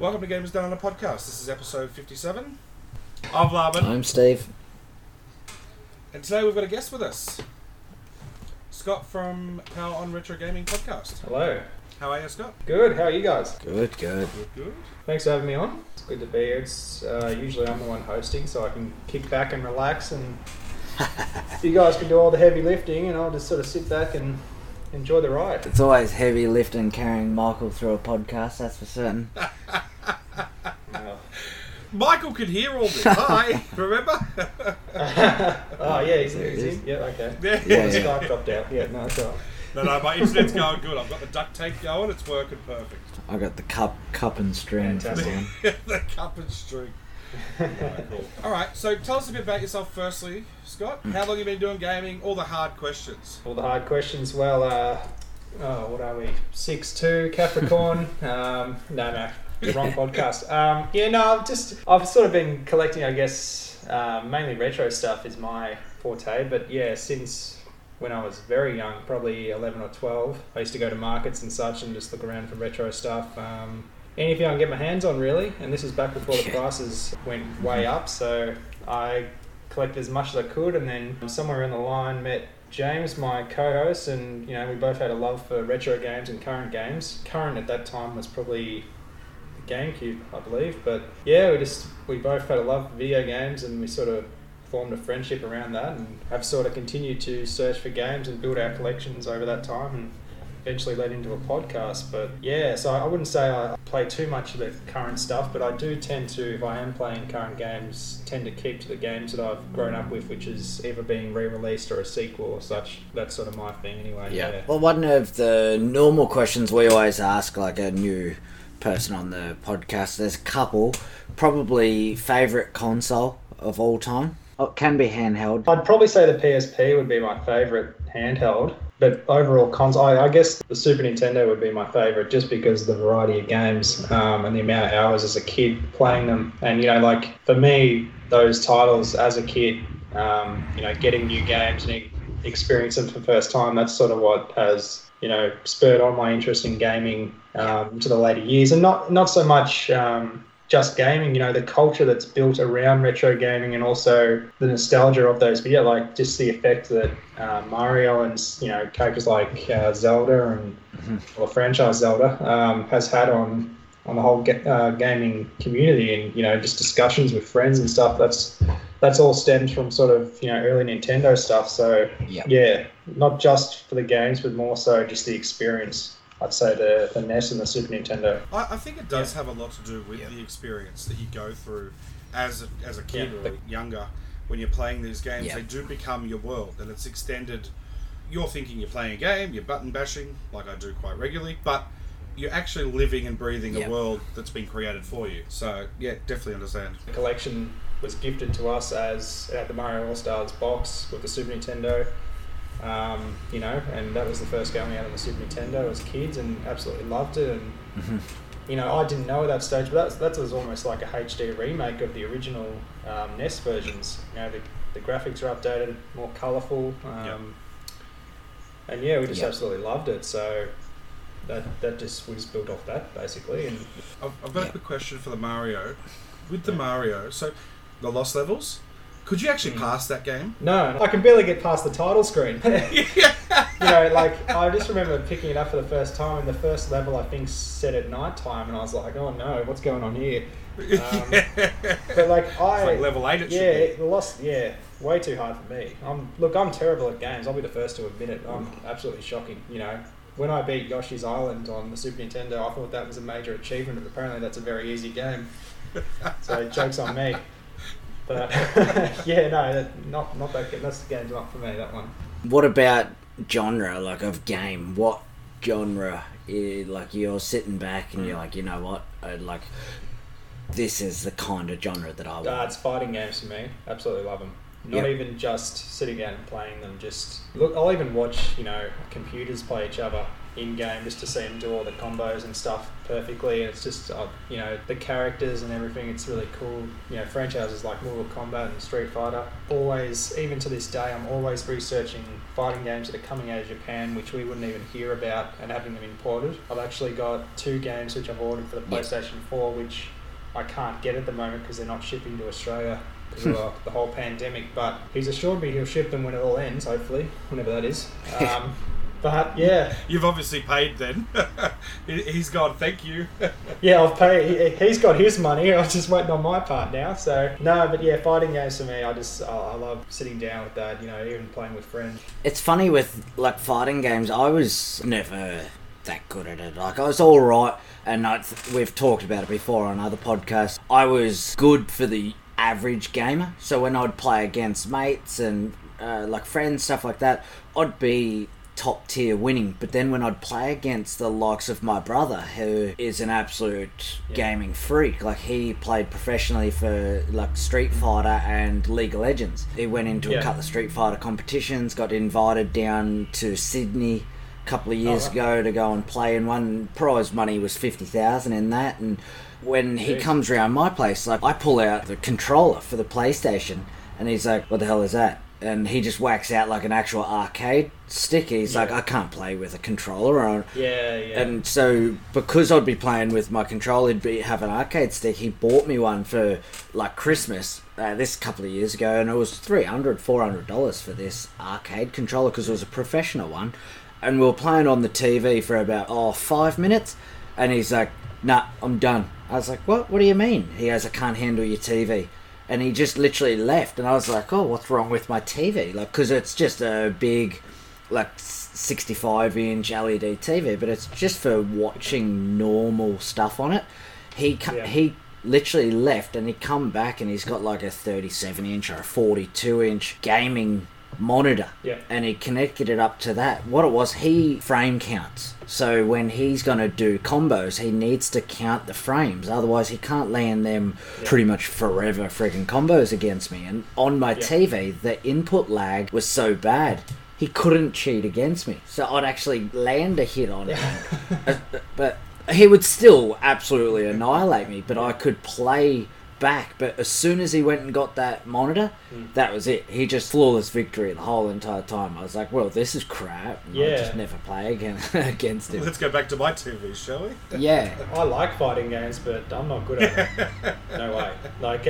Welcome to Gamers Down Under Podcast. This is episode 57. I'm Laban. I'm Steve. And today we've got a guest with us. Scott from Power on Retro Gaming Podcast. Hello. How are you, Scott? Good. How are you guys? Good. Thanks for having me on. It's good to be here. Usually I'm the one hosting, so I can kick back and relax, and you guys can do all the heavy lifting, and I'll just sort of sit back and enjoy the ride. It's always heavy lifting carrying Michael through a podcast, that's for certain. Michael could hear all this. Hi, remember? He's here. Yeah, okay. Yeah. Skype dropped out. Yeah, no, it's all right. No, my internet's going good. I've got the duct tape going. It's working perfect. I got the cup and string. The cup and string. Right, cool. All right, so tell us a bit about yourself firstly, Scott. How long have you been doing gaming? All the hard questions. Well, what are we? 6'2", Capricorn. Wrong podcast. I've sort of been collecting, I guess, mainly retro stuff is my forte, but yeah, since when I was very young, probably 11 or 12, I used to go to markets and such and just look around for retro stuff. Anything I can get my hands on, really, and this is back before the prices went way up, so I collected as much as I could, and then somewhere in the line met James, my co-host, and you know, we both had a love for retro games and current games. Current at that time was probably GameCube, I believe, but yeah, we both had a love for video games, and we sort of formed a friendship around that, and have sort of continued to search for games and build our collections over that time, and eventually led into a podcast. But yeah, so I wouldn't say I play too much of the current stuff, but I do tend to, if I am playing current games, tend to keep to the games that I've grown up with, which is either being re-released or a sequel or such. That's sort of my thing anyway. Yeah. Well, one of the normal questions we always ask, like a new person on the podcast, there's a couple, probably favourite console of all time. Oh, it can be handheld. I'd probably say the PSP would be my favourite handheld, but overall console, I guess the Super Nintendo would be my favourite, just because of the variety of games and the amount of hours as a kid playing them. And you know, like for me, those titles as a kid, you know, getting new games and experiencing them for the first time, that's sort of what has, you know, spurred on my interest in gaming to the later years, and not so much just gaming, you know, the culture that's built around retro gaming, and also the nostalgia of those. But yeah, like just the effect that Mario and, you know, characters like Zelda and or franchise Zelda has had on the whole gaming community, and you know, just discussions with friends and stuff. That's all stemmed from sort of, you know, early Nintendo stuff. So yeah, not just for the games, but more so just the experience. I'd say the NES and the Super Nintendo. I think it does have a lot to do with the experience that you go through as a kid or younger when you're playing these games. They do become your world, and it's extended. You're thinking you're playing a game, you're button bashing, like I do quite regularly, but you're actually living and breathing a world that's been created for you. So yeah, definitely understand. The collection was gifted to us as the Mario All-Stars box with the Super Nintendo, you know, and that was the first game we had on the Super Nintendo as kids, and absolutely loved it. And you know, I didn't know at that stage, but that was almost like a HD remake of the original NES versions. You know, the graphics are updated, more colourful, and yeah, we just absolutely loved it. So we just built off that basically. And I've got a quick question for the Mario. With the Mario, so the Lost Levels, could you actually pass that game? No, I can barely get past the title screen. You know, like, I just remember picking it up for the first time, and the first level, I think, set at night time, and I was like, oh no, what's going on here? But like, it's like level 8 it should be. Way too hard for me. I'm terrible at games, I'll be the first to admit it. I'm absolutely shocking, you know. When I beat Yoshi's Island on the Super Nintendo, I thought that was a major achievement, but apparently that's a very easy game. So joke's on me. But not that game. That's the game's not for me, that one. What about genre, like of game? What genre, like you're sitting back and you're like, you know what, this is the kind of genre that I want. It's fighting games for me. Absolutely love them. Not even just sitting out and playing them. Just look, I'll even watch, you know, computers play each other in game just to see them do all the combos and stuff perfectly. And it's just, you know, the characters and everything. It's really cool. You know, franchises like Mortal Kombat and Street Fighter. Always, even to this day, I'm always researching fighting games that are coming out of Japan, which we wouldn't even hear about, and having them imported. I've actually got 2 games which I've ordered for the PlayStation 4, which I can't get at the moment because they're not shipping to Australia. Well, the whole pandemic, but he's assured me he'll ship them when it all ends, hopefully, whenever that is. But yeah, you've obviously paid then. He's gone, thank you. Yeah, I've paid. He's got his money. I'm just waiting on my part now. So no, but yeah, fighting games for me, I love sitting down with that. You know, even playing with friends. It's funny with like fighting games. I was never that good at it. Like, I was all right, and we've talked about it before on other podcasts. I was good for the average gamer, so when I'd play against mates and like friends, stuff like that, I'd be top tier winning. But then when I'd play against the likes of my brother, who is an absolute gaming freak, like he played professionally for like Street Fighter and League of Legends. He went into a couple of Street Fighter competitions, got invited down to Sydney a couple of years ago to go and play, and won prize money was 50,000 in that. And when he comes round my place, like, I pull out the controller for the PlayStation, and he's like, what the hell is that? And he just whacks out like an actual arcade stick. He's like, I can't play with a controller. And so, because I'd be playing with my controller, he'd have an arcade stick. He bought me one for like Christmas this couple of years ago, and it was $400 for this arcade controller because it was a professional one. And we were playing on the TV for about 5 minutes, and he's like, nah, I'm done. I was like, what? What do you mean? He goes, I can't handle your TV. And he just literally left. And I was like, oh, what's wrong with my TV? Like, because it's just a big, like, 65-inch LED TV, but it's just for watching normal stuff on it. He literally left, and he come back, and he's got, like, a 37-inch or a 42-inch gaming monitor, and he connected it up to that. What it was, he frame counts, so when he's going to do combos, he needs to count the frames, otherwise he can't land them pretty much forever freaking combos against me. And on my TV, the input lag was so bad he couldn't cheat against me, so I'd actually land a hit on him, but he would still absolutely annihilate me. But I could play back. But as soon as he went and got that monitor, that was it. He just flawless victory the whole entire time. I was like, well, this is crap. I'll just never play again against him. Let's go back to my TV, shall we? Yeah. I like fighting games, but I'm not good at them. No way. Like,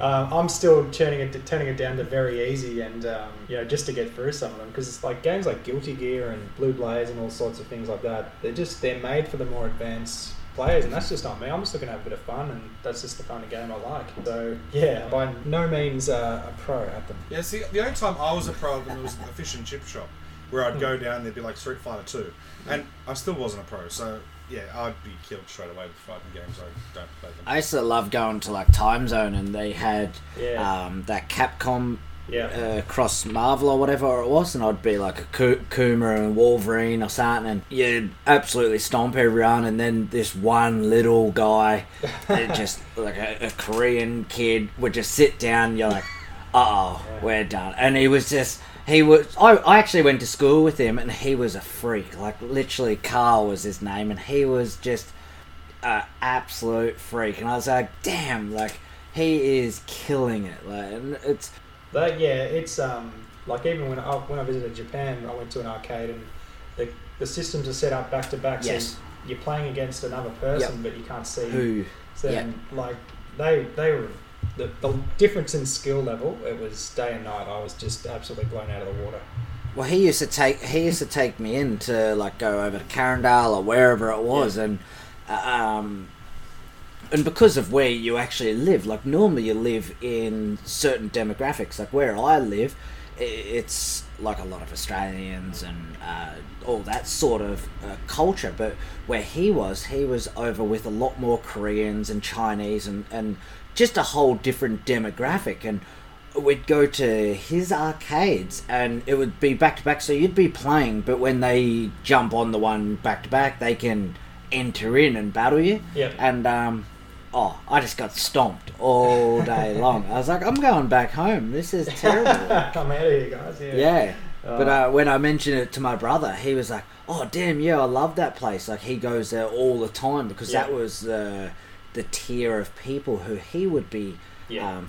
I'm still turning it down to very easy, and you know, just to get through some of them, because it's like games like Guilty Gear and Blue Blaze and all sorts of things like that. They're made for the more advanced players, and that's just not me. I'm just looking to have a bit of fun, and that's just the kind of game I like. So yeah, by no means a pro at them. Yeah, see, the only time I was a pro at them was a fish and chip shop, where I'd go down, there'd be like Street Fighter 2, and I still wasn't a pro, so yeah, I'd be killed straight away with fighting games. I don't play them. I used to love going to like Time Zone, and they had that Capcom cross Marvel or whatever it was, and I'd be like a Kuma and Wolverine or something, and you'd absolutely stomp everyone. And then this one little guy, just like a Korean kid, would just sit down, and you're like, we're done. And he was just, I actually went to school with him, and he was a freak. Like, literally Carl was his name, and he was just an absolute freak. And I was like, damn, like, he is killing it. Like, and it's, but yeah, it's like, even when I visited Japan, I went to an arcade, and the systems are set up back to back, so you're playing against another person, but you can't see who. So like they were the difference in skill level. It was day and night. I was just absolutely blown out of the water. Well, he used to take me in to like go over to Carindale or wherever it was, And because of where you actually live, like, normally you live in certain demographics. Like, where I live, it's like a lot of Australians and all that sort of culture. But where he was over with a lot more Koreans and Chinese and just a whole different demographic. And we'd go to his arcades, and it would be back-to-back. So you'd be playing, but when they jump on the one back-to-back, they can enter in and battle you. And oh, I just got stomped all day long. I was like, I'm going back home. This is terrible. I'm out of here, guys. Yeah. Yeah. But when I mentioned it to my brother, he was like, oh, damn, yeah, I love that place. Like, he goes there all the time because that was the tier of people who he would be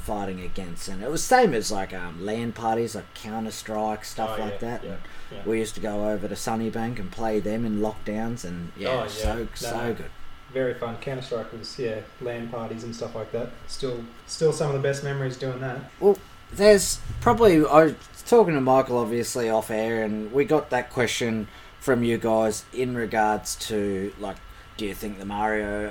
fighting against. And it was same as, like, LAN parties, like Counter-Strike, stuff like that. Yeah, yeah. We used to go over to Sunnybank and play them in lockdowns. And, so good. Very fun. Counter-Strike was, LAN parties and stuff like that. Still some of the best memories doing that. Well, there's probably... I was talking to Michael, obviously, off air, and we got that question from you guys in regards to, like, do you think the Mario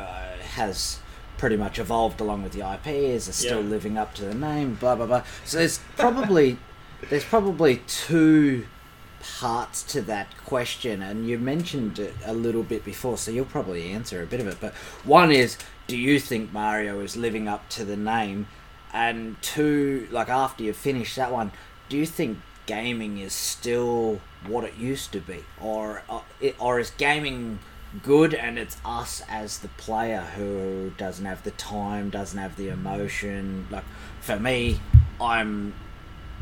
has pretty much evolved along with the IP? Is it still living up to the name? Blah, blah, blah. So there's probably two parts to that question, and you mentioned it a little bit before, so you'll probably answer a bit of it. But one is, do you think Mario is living up to the name? And two, like, after you finish that one, do you think gaming is still what it used to be, or is gaming good and it's us as the player who doesn't have the time, doesn't have the emotion? Like, for me, I'm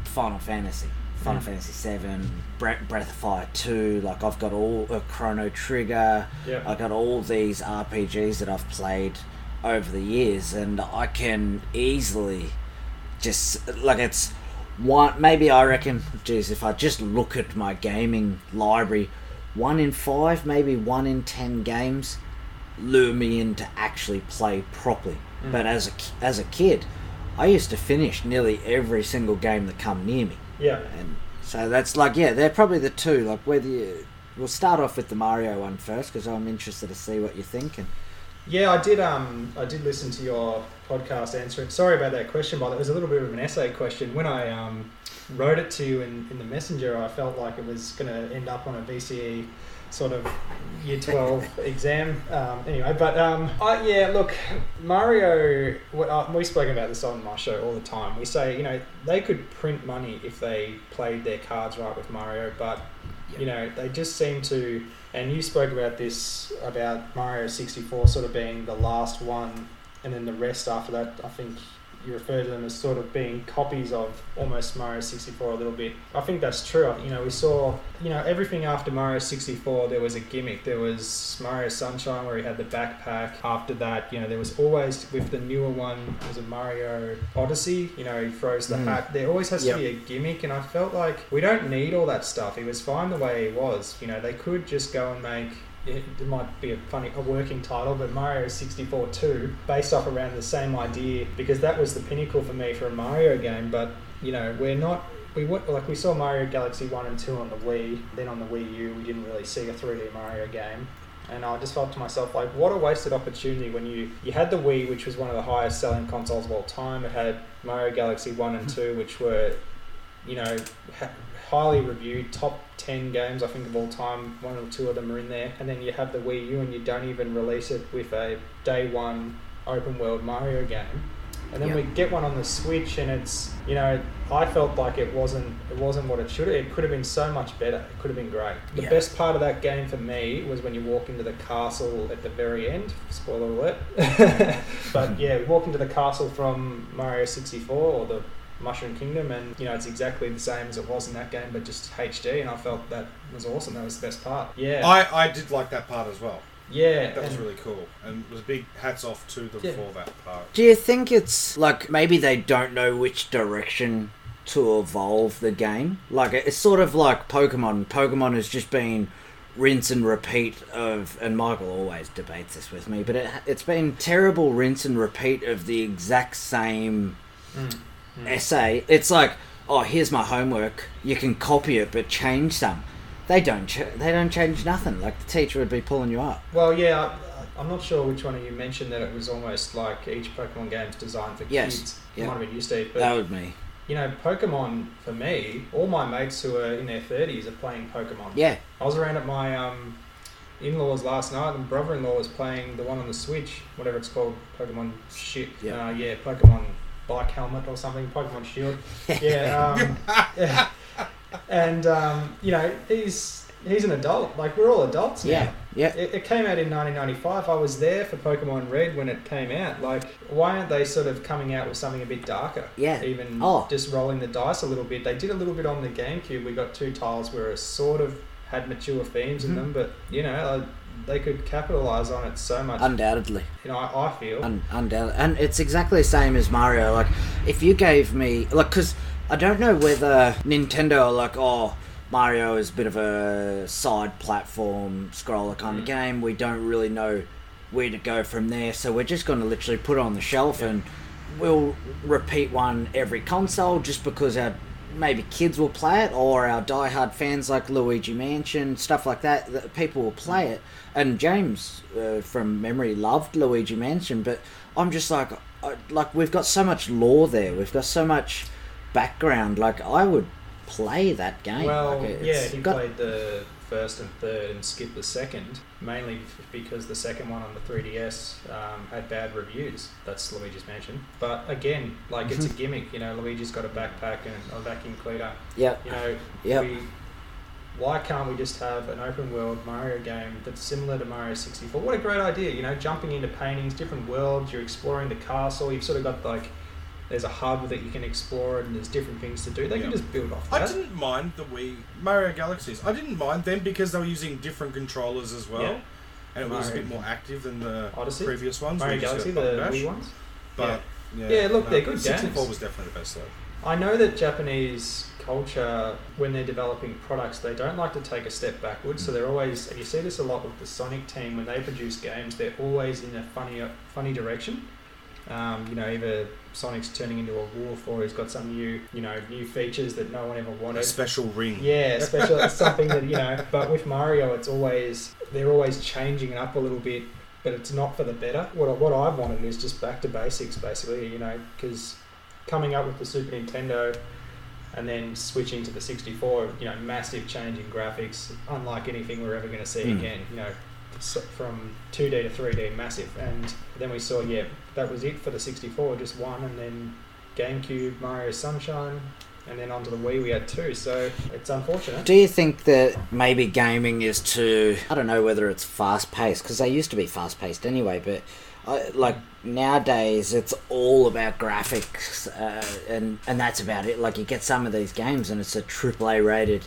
Final Fantasy VII, Breath of Fire 2, like, I've got all Chrono Trigger, I got all these RPGs that I've played over the years, and I can easily just, like, it's one, maybe I reckon, geez, if I just look at my gaming library, 1 in 5, maybe 1 in 10 games lure me in to actually play properly. Mm. But as a kid, I used to finish nearly every single game that come near me. Yeah. And so that's like, they're probably the two. Like, we'll start off with the Mario one first, because I'm interested to see what you think. And yeah, I did listen to your podcast answering. Sorry about that question, but it was a little bit of an essay question. When I wrote it to you in the messenger, I felt like it was going to end up on a VCE sort of year 12 exam. Anyway, but look, Mario, we spoke about this on my show all the time. We say, they could print money if they played their cards right with Mario, but they just seem to, and you spoke about this, about Mario 64 sort of being the last one, and then the rest after that, I think you referred to them as sort of being copies of almost Mario 64 a little bit. I think that's true. We saw, everything after Mario 64, there was a gimmick. There was Mario Sunshine where he had the backpack. After that, there was always, with the newer one, was a Mario Odyssey. He throws the hat. There always has to be a gimmick, and I felt like we don't need all that stuff. It was fine the way it was. They could just go and make... It might be a working title, but Mario 64 2, based off around the same idea, because that was the pinnacle for me for a Mario game. But, we saw Mario Galaxy 1 and 2 on the Wii, then on the Wii U, we didn't really see a 3D Mario game. And I just felt to myself, like, what a wasted opportunity when you had the Wii, which was one of the highest selling consoles of all time. It had Mario Galaxy 1 and 2, which were, highly reviewed, top 10 games I think of all time. One or two of them are in there, and then you have the Wii U and you don't even release it with a day one open world Mario game. And then we get one on the Switch, and it's, I felt like it wasn't what it should have. It could have been so much better. It could have been great. The best part of that game for me was when you walk into the castle at the very end. Spoiler alert. But walk into the castle from Mario 64 or the Mushroom Kingdom, and it's exactly the same as it was in that game, but just HD, and I felt that was awesome. That was the best part. I did like that part as well. That was really cool, and it was big hats off to them for that part. Do you think it's like maybe they don't know which direction to evolve the game? Like, it's sort of like Pokemon has just been rinse and repeat of, and Michael always debates this with me, but it's been terrible rinse and repeat of the exact same essay. It's like, oh, here's my homework, you can copy it but change some. They don't change nothing. Like, the teacher would be pulling you up. Well, I'm not sure which one of you mentioned that it was almost like each Pokemon game's designed for kids. It might have been you, Steve, but that would be me. Pokemon, for me, all my mates who are in their 30s are playing Pokemon. I was around at my in-laws last night, and brother-in-law was playing the one on the Switch, whatever it's called, Pokemon shit. Pokemon bike helmet or something, Pokemon Shield. And he's an adult. Like, we're all adults now. Yeah. It came out in 1995. I was there for Pokemon Red when it came out. Like, why aren't they sort of coming out with something a bit darker? Yeah. Even just rolling the dice a little bit. They did a little bit on the GameCube. We got two titles where it sort of had mature themes in them, but, you know... they could capitalise on it so much. Undoubtedly. You know, I feel. Undoubtedly. And it's exactly the same as Mario. Like, if you gave me... Like, because I don't know whether Nintendo are like, oh, Mario is a bit of a side platform scroller kind of game. We don't really know where to go from there. So we're just going to literally put it on the shelf and we'll repeat one every console just because our... maybe kids will play it, or our diehard fans like Luigi Mansion, stuff like that, that people will play it. And James, from memory, loved Luigi Mansion, but I'm just like, we've got so much lore there, we've got so much background, like, I would play that game. Well, like, played the first and third and skipped the second, mainly because the second one on the 3DS had bad reviews. That's Luigi's Mansion. But again, like, it's a gimmick, you know, Luigi's got a backpack and a vacuum cleaner. Yeah. You know, why can't we just have an open world Mario game that's similar to Mario 64? What a great idea, you know, jumping into paintings, different worlds, you're exploring the castle, you've sort of got like... there's a hub that you can explore and there's different things to do. They can just build off that. I didn't mind the Wii Mario Galaxies. I didn't mind them because they were using different controllers as well. Yeah. And it was a bit more active than the Odyssey? Previous ones. Mario Galaxy, the Wii ones. But, they're good games. 64 was definitely the best though. I know that Japanese culture, when they're developing products, they don't like to take a step backwards. So they're always, and you see this a lot with the Sonic team, when they produce games, they're always in a funny direction. You know, either Sonic's turning into a wolf, or he's got some new features that no one ever wanted. A special ring. Yeah, special something that, you know. But with Mario, it's always, they're always changing it up a little bit, but it's not for the better. What I've wanted is just back to basics, basically. You know, because coming up with the Super Nintendo and then switching to the 64, you know, massive change in graphics, unlike anything we're ever going to see again. You know. From 2D to 3D, massive, and then we saw that was it for the 64, just one, and then GameCube, Mario Sunshine, and then onto the Wii we had two, so it's unfortunate. Do you think that maybe gaming is too, I don't know whether it's fast paced, because they used to be fast paced anyway, but like nowadays it's all about graphics and that's about it. Like, you get some of these games and it's a AAA rated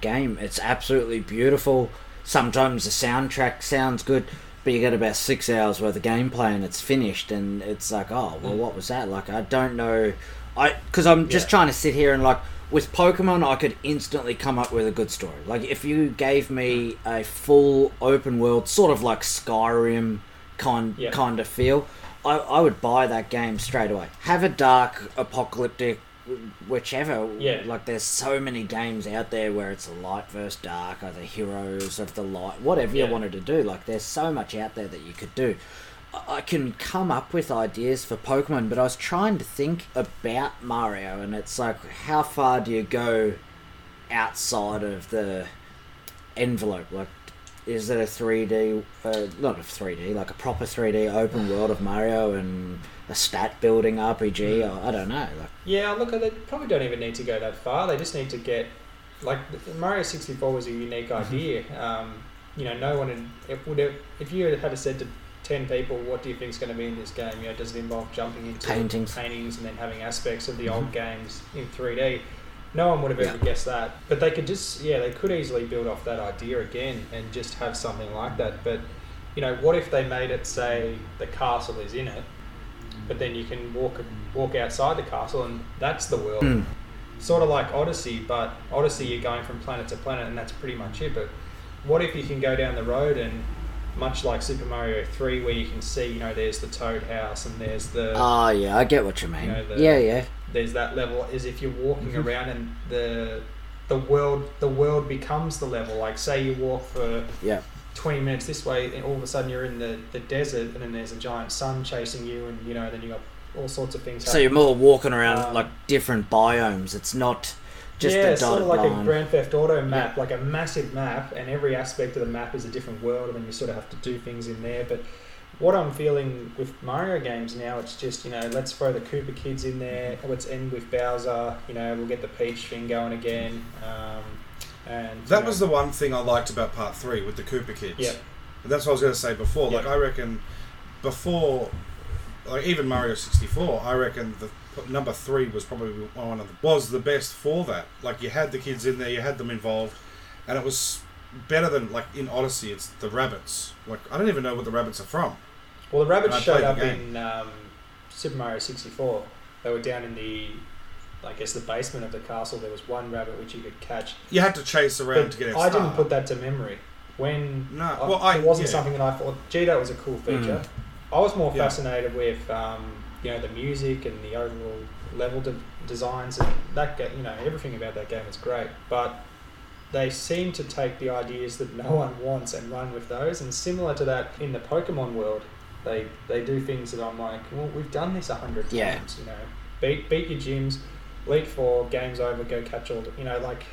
game, it's absolutely beautiful. Sometimes the soundtrack sounds good, but you get about 6 hours worth of gameplay and it's finished, and it's like, oh, well, what was that? Like, I don't know. Because I'm just trying to sit here and, like, with Pokemon, I could instantly come up with a good story. Like, if you gave me a full open world, sort of like Skyrim kind of feel, I would buy that game straight away. Have a dark, apocalyptic, whichever, like, there's so many games out there where it's light versus dark, or the heroes of the light, whatever you wanted to do. Like, there's so much out there that you could do. I can come up with ideas for Pokemon, but I was trying to think about Mario, and it's like, how far do you go outside of the envelope? Like, is it a 3D, not a 3D, like a proper 3D open world of Mario and a stat building RPG, or I don't know. Like. Yeah, look, they probably don't even need to go that far. They just need to get, like, Mario 64 was a unique idea. You know, no one if you had said to 10 people, what do you think is going to be in this game? You know, does it involve jumping into paintings and then having aspects of the old games in 3D? No one would have ever guessed that. But they could just, they could easily build off that idea again and just have something like that. But, you know, what if they made it, say, the castle is in it, but then you can walk outside the castle and that's the world. Sort of like Odyssey, but Odyssey you're going from planet to planet and that's pretty much it. But what if you can go down the road and, much like Super Mario 3, where you can see, you know, there's the Toad house and there's the... Oh, yeah, I get what you mean. You know, there's that level, as if you're walking around and the world becomes the level. Like, say you walk for 20 minutes this way, and all of a sudden you're in the desert, and then there's a giant sun chasing you, and, you know, then you got all sorts of things happening. So you're more walking around like different biomes. It's not just a dotted sort of like line. A Grand Theft Auto map, like a massive map, and every aspect of the map is a different world, and then you sort of have to do things in there. But what I'm feeling with Mario games now, it's just, you know, let's throw the Koopa kids in there, let's end with Bowser, you know, we'll get the Peach thing going again, And that was the one thing I liked about Part 3 with the Koopa kids. Yeah. And that's what I was going to say before. Like, I reckon before... Like, even Mario 64, I reckon the number 3 was probably one of the... was the best for that. Like, you had the kids in there, you had them involved, and it was better than, like, in Odyssey, it's the rabbits. Like, I don't even know what the rabbits are from. Well, the rabbits showed up in Super Mario 64. They were down in the... I guess the basement of the castle. There was one rabbit which you could catch. You had to chase around but to get it. I didn't put that to memory. It wasn't something that I thought, gee, that was a cool feature. I was more fascinated with the music and the overall level designs and that. Everything about that game was great, but they seem to take the ideas that no one wants and run with those. And similar to that in the Pokemon world, they do things that I'm like, well, we've done this 100 times. Beat your gyms. Leap 4, game's over, go catch all the...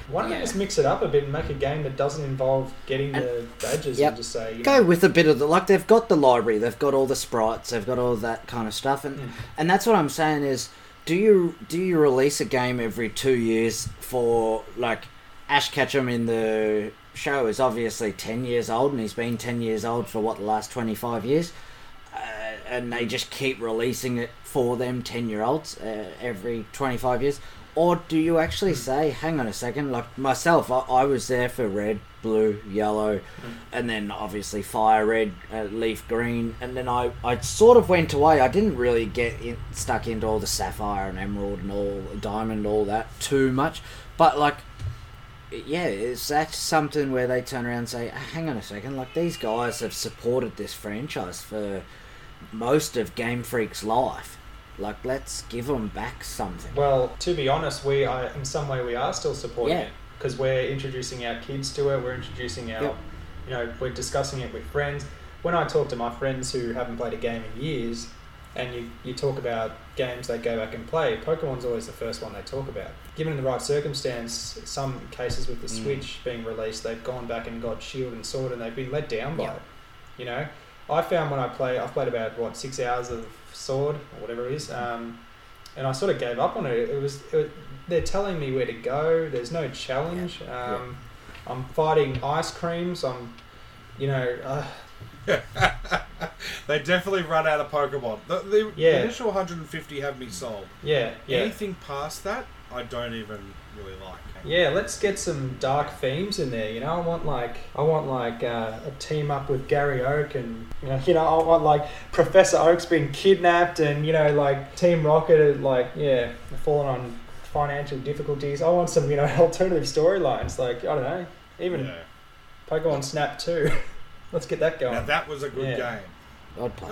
why don't they just mix it up a bit and make a game that doesn't involve getting the badges and just say... Go with a bit of the... Like, they've got the library, they've got all the sprites, they've got all that kind of stuff. And that's what I'm saying is, do you release a game every 2 years for, like, Ash Ketchum in the show is obviously 10 years old, and he's been 10 years old for, the last 25 years? And they just keep releasing it for them 10-year-olds every 25 years? Or do you actually say, hang on a second, like myself, I was there for red, blue, yellow, and then obviously fire red, leaf green, and then I sort of went away. I didn't really get stuck into all the sapphire and emerald and all diamond, all that too much. But is that something where they turn around and say, hang on a second, like these guys have supported this franchise for most of Game Freak's life. Like, let's give them back something. Well, to be honest, we are still supporting it, because we're introducing our kids to it. We're introducing our, we're discussing it with friends. When I talk to my friends who haven't played a game in years, and you talk about games they go back and play, Pokemon's always the first one they talk about. Given the right circumstance, some cases with the Switch being released, they've gone back and got Shield and Sword, and they've been let down by it. I found when I've played about 6 hours of Sword or whatever it is, and I sort of gave up on it. It was they're telling me where to go. There's no challenge. I'm fighting ice creams. They definitely run out of Pokemon. The initial 150 have me sold. Yeah. Anything past that, I don't even really like. Yeah, let's get some dark themes in there. I want a team up with Gary Oak, and I want Professor Oak's been kidnapped, and Team Rocket falling on financial difficulties. I want some alternative storylines. Pokemon Snap 2. Let's get that going. Now that was a good game. I'd play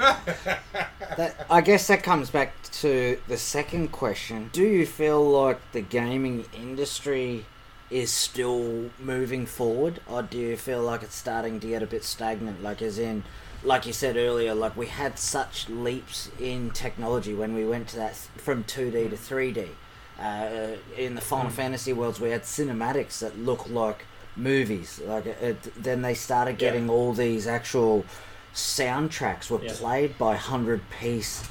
that. I guess that comes back to the second question. Do you feel like the gaming industry is still moving forward, or do you feel like it's starting to get a bit stagnant? Like, as in, like you said earlier, like we had such leaps in technology when we went to that from 2D to 3D. In the Final Fantasy worlds, we had cinematics that looked like movies. Then they started getting all these actual... soundtracks were played by 100-piece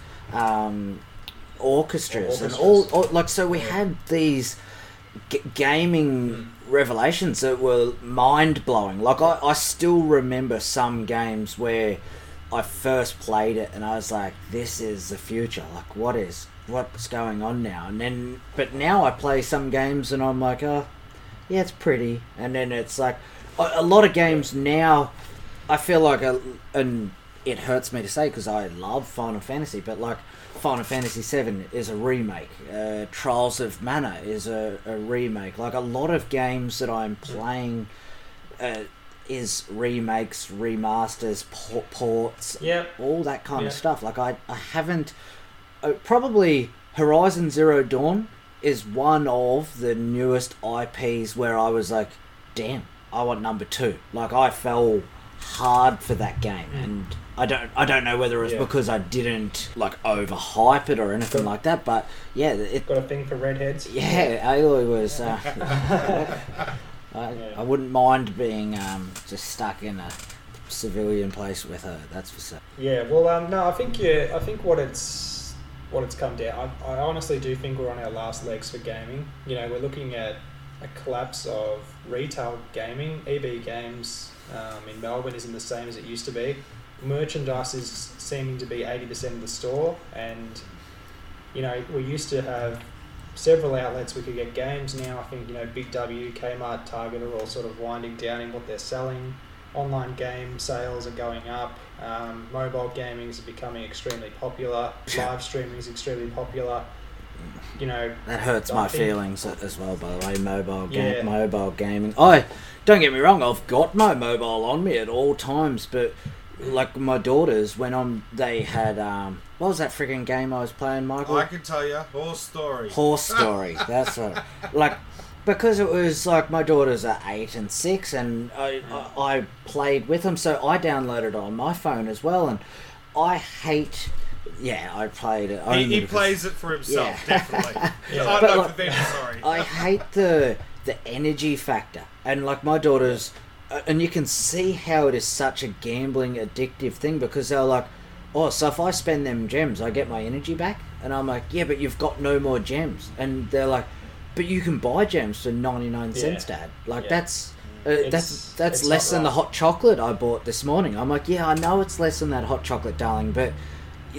orchestras, and all so we had these gaming revelations that were mind-blowing. I still remember some games where I first played it and I was like, this is the future, what's going on now? And then now I play some games and I'm like, oh yeah, it's pretty. And then it's like a lot of games now, I feel like, and it hurts me to say because I love Final Fantasy, but Final Fantasy VII is a remake. Trials of Mana is a remake. Like, a lot of games that I'm playing is remakes, remasters, ports, all that kind of stuff. Like, I haven't... probably Horizon Zero Dawn is one of the newest IPs where I was like, damn, I want number 2. Like, I fell... hard for that game, and I don't know whether it's because I didn't overhype it or anything like that, but it got a thing for redheads. Aloy was I wouldn't mind being just stuck in a civilian place with her, that's for sure. I think what it's come down, I honestly do think we're on our last legs for gaming. We're looking at a collapse of retail gaming. EB Games in Melbourne isn't the same as it used to be. Merchandise is seeming to be 80% of the store, and you know, we used to have several outlets we could get games. Now I think, you know, Big W, Kmart, Target are all sort of winding down in what they're selling. Online game sales are going up. Mobile gaming is becoming extremely popular. Live streaming is extremely popular. You know, that hurts my feelings as well, by the way. Mobile gaming. Don't get me wrong, I've got my mobile on me at all times, but like my daughters, they had what was that freaking game I was playing, Michael? I can tell you, Horse Story. That's right. Like, because it was like my daughters are 8 and 6, and I played with them, so I downloaded it on my phone as well, and I hate. Yeah, I played it. He plays it for himself, definitely. I know, like, for them, sorry. I hate the energy factor, and like my daughters, and you can see how it is such a gambling addictive thing, because they're like, oh, so if I spend them gems, I get my energy back, and I'm like, yeah, but you've got no more gems, and they're like, but you can buy gems for 99 cents, Dad. Like that's less than the hot chocolate I bought this morning. I'm like, yeah, I know it's less than that hot chocolate, darling, but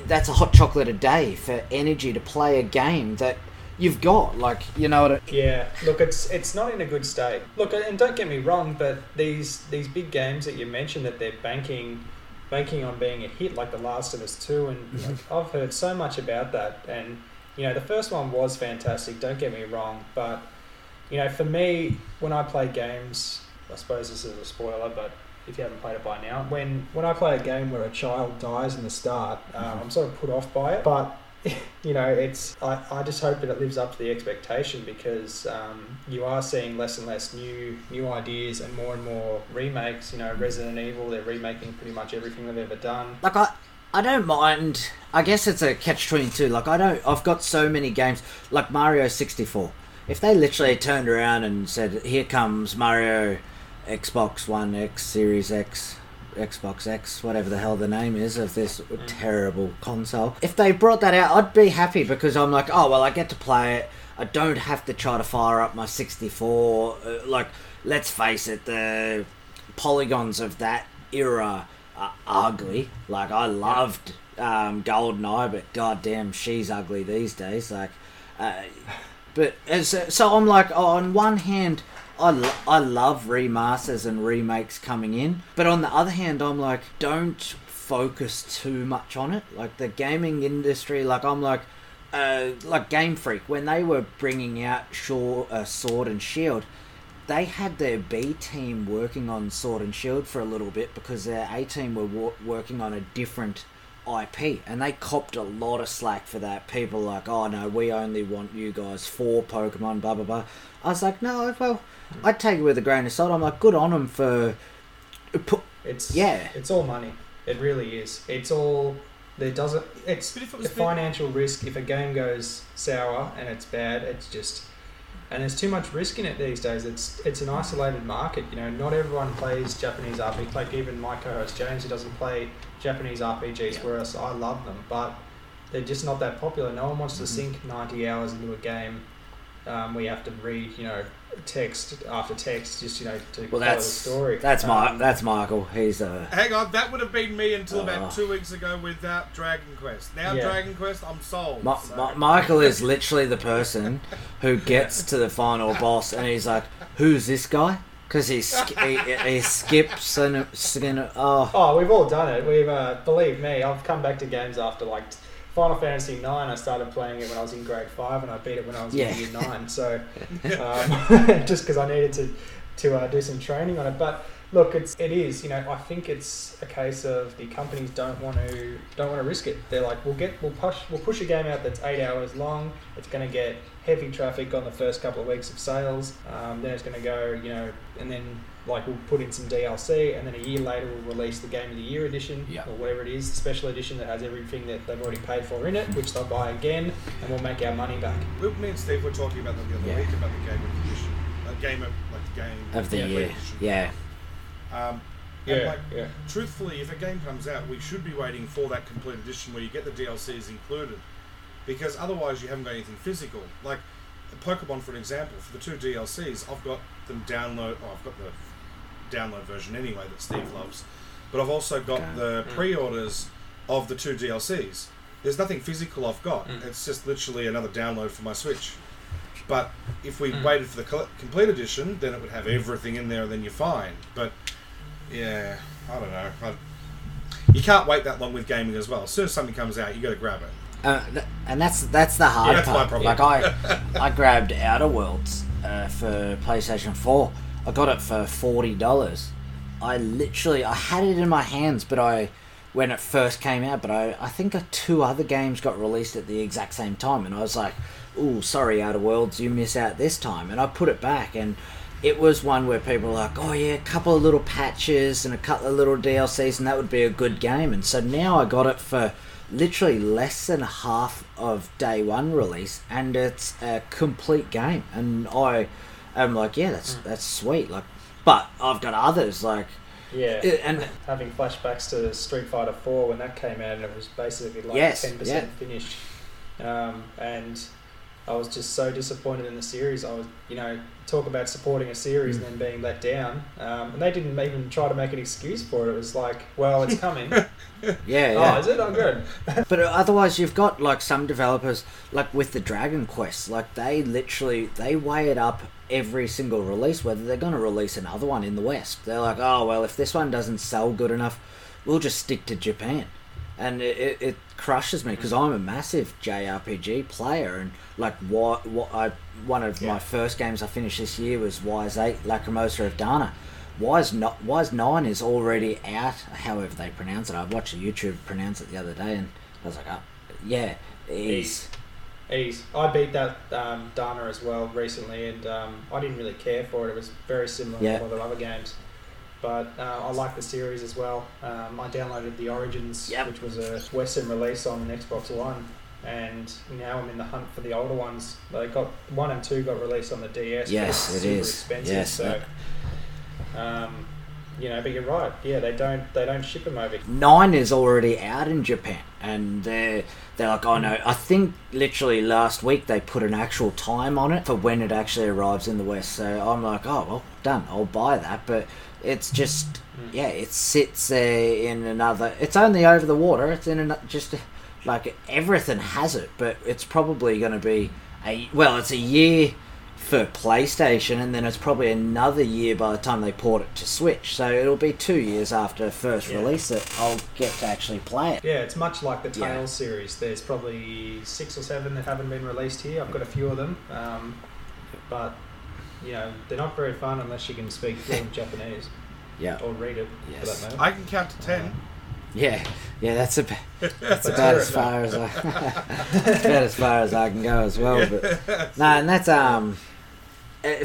that's a hot chocolate a day for energy to play a game that you've got, like, you know what I mean? Yeah, look, it's not in a good state. Look, and don't get me wrong, but these big games that you mentioned, that they're banking on being a hit, like The Last of Us 2, and like, I've heard so much about that, and you know, the first one was fantastic, don't get me wrong, but you know, for me, when I play games, I suppose this is a spoiler, but if you haven't played it by now, when I play a game where a child dies in the start, I'm sort of put off by it, but you know, I just hope that it lives up to the expectation, because you are seeing less and less new ideas and more remakes. You know, Resident Evil, they're remaking pretty much everything they've ever done. Like, I don't mind. I guess it's a catch-22. Like, I've got so many games, like Mario 64. If they literally turned around and said, here comes Mario Xbox One X, Series X, Xbox X, whatever the hell the name is of this terrible console. If they brought that out, I'd be happy, because I'm like, oh, well, I get to play it. I don't have to try to fire up my 64. Like, let's face it, the polygons of that era are ugly. Like, I loved GoldenEye, but goddamn, she's ugly these days. Like, so I'm like, oh, on one hand, I love remasters and remakes coming in, but on the other hand, I'm like, don't focus too much on it. Like, the gaming industry, like, I'm like Game Freak, when they were bringing out Sword and Shield, they had their B team working on Sword and Shield for a little bit, because their A team were working on a different IP, and they copped a lot of slack for that. People like, oh no, we only want you guys for Pokemon, blah blah blah. I was like, no, well, I take it with a grain of salt. I'm like, good on them for it's all money. It really is. It's all there. Doesn't it's the financial risk. If a game goes sour and it's bad, it's just, and there's too much risk in it these days. It's an isolated market, you know. Not everyone plays Japanese RPGs. Like, even my co-host James, who doesn't play Japanese RPGs, whereas I love them, but they're just not that popular. No one wants to sink 90 hours into a game. We have to read, you know, text after text, just, you know, to follow the story. That's Michael. He's hang on, that would have been me until about 2 weeks ago without Dragon Quest. Now Dragon Quest, I'm sold. Michael is literally the person who gets to the final boss and he's like, "Who's this guy?" Because he skips and we've all done it. We've believe me, I've come back to games after like Final Fantasy 9. I started playing it when I was in grade 5, and I beat it when I was in year 9. So just because I needed to do some training on it. But look, it is, you know, I think it's a case of the companies don't want to risk it. They're like, we'll push a game out that's 8 hours long. It's going to get heavy traffic on the first couple of weeks of sales, then it's going to go, you know, and then like we'll put in some DLC, and then a year later we'll release the Game of the Year edition or whatever it is, the special edition that has everything that they've already paid for in it, which they'll buy again, and we'll make our money back. Me and Steve were talking about that the other week, about the Game of the Edition, Game of the Year. Yeah. Truthfully, if a game comes out, we should be waiting for that complete edition where you get the DLCs included. Because otherwise you haven't got anything physical. Like, the Pokemon, for an example, for the two DLCs, I've got them download. Oh, I've got the download version anyway that Steve loves, but I've also got the pre-orders of the two DLCs. There's nothing physical I've got. It's just literally another download for my Switch. But if we waited for the complete edition, then it would have everything in there, and then you're fine. But yeah, I don't know. You can't wait that long with gaming as well. As soon as something comes out, you got to grab it. And that's the hard part. My problem. Like I grabbed Outer Worlds for PlayStation 4. I got it for $40. I had it in my hands, but when it first came out, but I think two other games got released at the exact same time, and I was like, ooh, sorry, Outer Worlds, you miss out this time. And I put it back, and it was one where people were like, oh yeah, a couple of little patches and a couple of little DLCs, and that would be a good game. And so now I got it for literally less than half of day one release, and it's a complete game. And I am like, yeah, that's sweet. Like, but I've got others, like... Yeah, and having flashbacks to Street Fighter 4 when that came out, and it was basically like 10% finished. And I was just so disappointed in the series. I was, talk about supporting a series and then being let down. And they didn't even try to make an excuse for it. It was like, well, it's coming. Oh, is it? Oh, good. But otherwise, you've got like some developers, like with the Dragon Quest, like they weigh it up every single release, whether they're going to release another one in the West. They're like, oh, well, if this one doesn't sell good enough, we'll just stick to Japan. And it crushes me, because I'm a massive JRPG player, and like one of my first games I finished this year was Wise 8 Lacrimosa of Dana. Wise 9 is already out, however they pronounce it. I watched a YouTube pronounce it the other day, and I was like, oh, yeah, ease. I beat that Dana as well recently, and I didn't really care for it. It was very similar to all the other games. But I like the series as well. I downloaded The Origins, which was a Western release on an Xbox One. And now I'm in the hunt for the older ones. They got 1 and 2 got released on the DS. Yes, it is. Super expensive. Yes, so, but you're right. Yeah, they don't ship them over. 9 is already out in Japan. And they're like, oh no, I think literally last week they put an actual time on it for when it actually arrives in the West. So I'm like, oh, well, done. I'll buy that. But... it's just, it sits there in another... It's only over the water. It's in another... Just, like, everything has it, but it's probably going to be... it's a year for PlayStation, and then it's probably another year by the time they port it to Switch. So it'll be 2 years after first release that I'll get to actually play it. Yeah, it's much like the Tales series. There's probably 6 or 7 that haven't been released here. I've got a few of them, but... they're not very fun unless you can speak fluent Japanese. Yeah. Or read it. Yes. For that matter. I can count to 10. Yeah. That's about as far as I can go as well. But no, and that's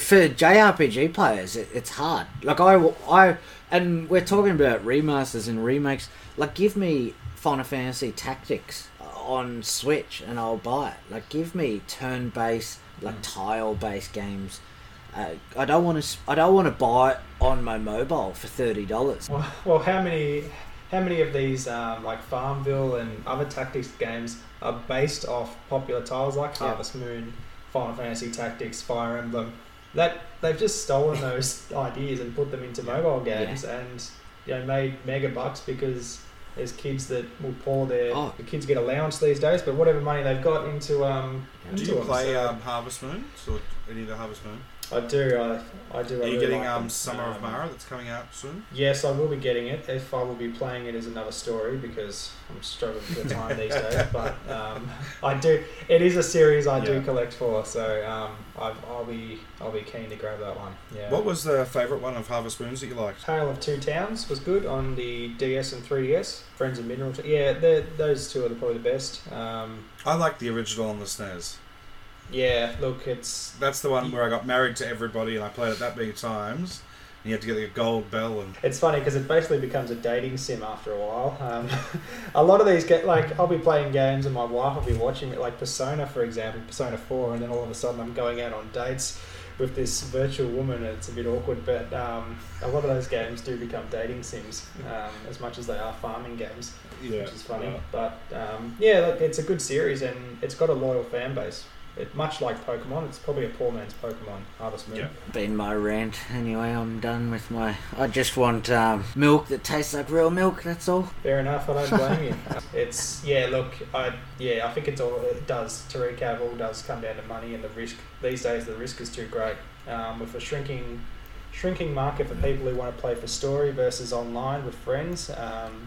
for JRPG players, it's hard. Like and we're talking about remasters and remakes. Like, give me Final Fantasy Tactics on Switch, and I'll buy it. Like, give me turn-based, like tile-based games. I don't want to buy it on my mobile for $30. Well, how many of these like Farmville and other tactics games are based off popular titles like Harvest Moon, Final Fantasy Tactics, Fire Emblem? That they've just stolen those ideas and put them into mobile games and made mega bucks because there's kids that will pour their the kids get allowance these days, but whatever money they've got into Do you play Harvest Moon or any of the Harvest Moon? I do. Are you really getting like Summer of Mara that's coming out soon? Yes, I will be getting it. If I will be playing it is another story because I'm struggling for time these days. But I do. It is a series I do collect for, so I'll be keen to grab that one. Yeah. What was the favourite one of Harvest Moons that you liked? Tale of Two Towns was good on the DS and 3DS. Friends of Mineral. Those two are probably the best. I like the original on the SNES. Yeah, look, that's the one where I got married to everybody and I played it that many times. And you have to get a gold bell. And it's funny because it basically becomes a dating sim after a while. A lot of these get like I'll be playing games and my wife will be watching it, like Persona, for example, Persona 4, and then all of a sudden I'm going out on dates with this virtual woman. And it's a bit awkward, but a lot of those games do become dating sims as much as they are farming games, which is funny. But it's a good series and it's got a loyal fan base. It, much like Pokemon, it's probably a poor man's Pokemon, Harvest Moon. Yep. Been my rant. Anyway, I'm done with my... I just want milk that tastes like real milk, that's all. Fair enough, I don't blame you. It's... Yeah, look, I think it's all... It does, to recap, all does come down to money and the risk. These days, the risk is too great. With a shrinking market for people who want to play for story versus online with friends,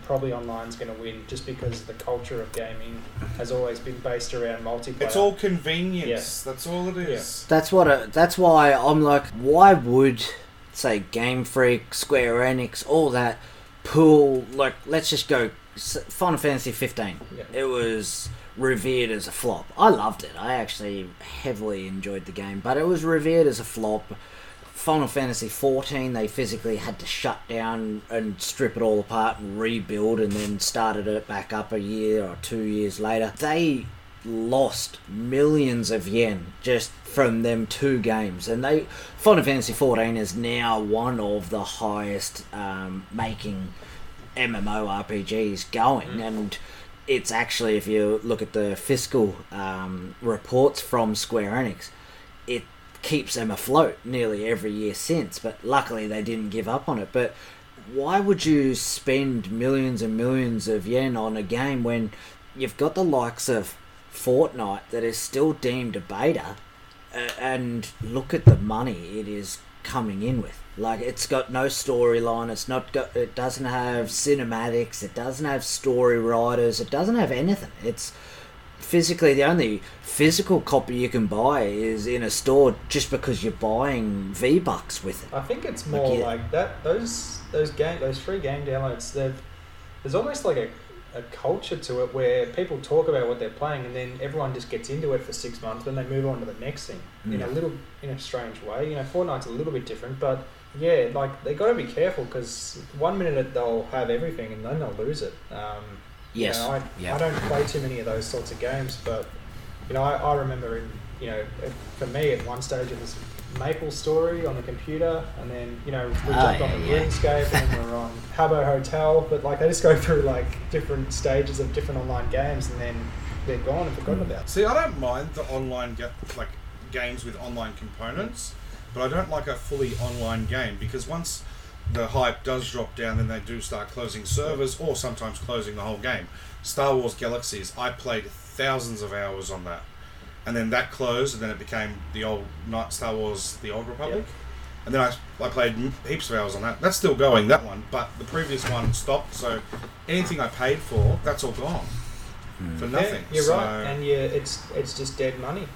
probably online's going to win just because the culture of gaming has always been based around multiplayer. It's all convenience. Yeah. That's all it is. Yeah. That's why I'm like, why would, say, Game Freak, Square Enix, all that pool, like, let's just go Final Fantasy 15. Yeah. It was revered as a flop. I loved it. I actually heavily enjoyed the game, but it was revered as a flop. Final Fantasy 14, they physically had to shut down and strip it all apart and rebuild, and then started it back up a year or 2 years later. They lost millions of yen just from them two games, and Final Fantasy 14 is now one of the highest making MMORPGs going, and it's actually, if you look at the fiscal reports from Square Enix, it keeps them afloat nearly every year since, but luckily they didn't give up on it. But why would you spend millions and millions of yen on a game when you've got the likes of Fortnite that is still deemed a beta, and look at the money it is coming in with? Like, it's got no storyline, it doesn't have cinematics, it doesn't have story writers, it doesn't have anything. It's physically, the only physical copy you can buy is in a store just because you're buying V-Bucks with it. I think it's more like that. Those free game downloads, there's almost like a culture to it where people talk about what they're playing, and then everyone just gets into it for 6 months, then they move on to the next thing in a strange way. You know, Fortnite's a little bit different, but yeah, like, they got to be careful because 1 minute they'll have everything and then they'll lose it. Yes. You know, I don't play too many of those sorts of games, but you know, I remember, for me at one stage it was Maple Story on the computer, and then we jumped on the RuneScape, and then we're on Habbo Hotel. But like, they just go through like different stages of different online games, and then they're gone and forgotten about. See, I don't mind the online games with online components, but I don't like a fully online game, because once the hype does drop down, then they do start closing servers, or sometimes closing the whole game. Star Wars Galaxies, I played thousands of hours on that, and then that closed, and then it became the old Star Wars The Old Republic, and then I played heaps of hours on that. That's still going, that one, but the previous one stopped, so anything I paid for, that's all gone for nothing. Yeah, you're right, and it's just dead money.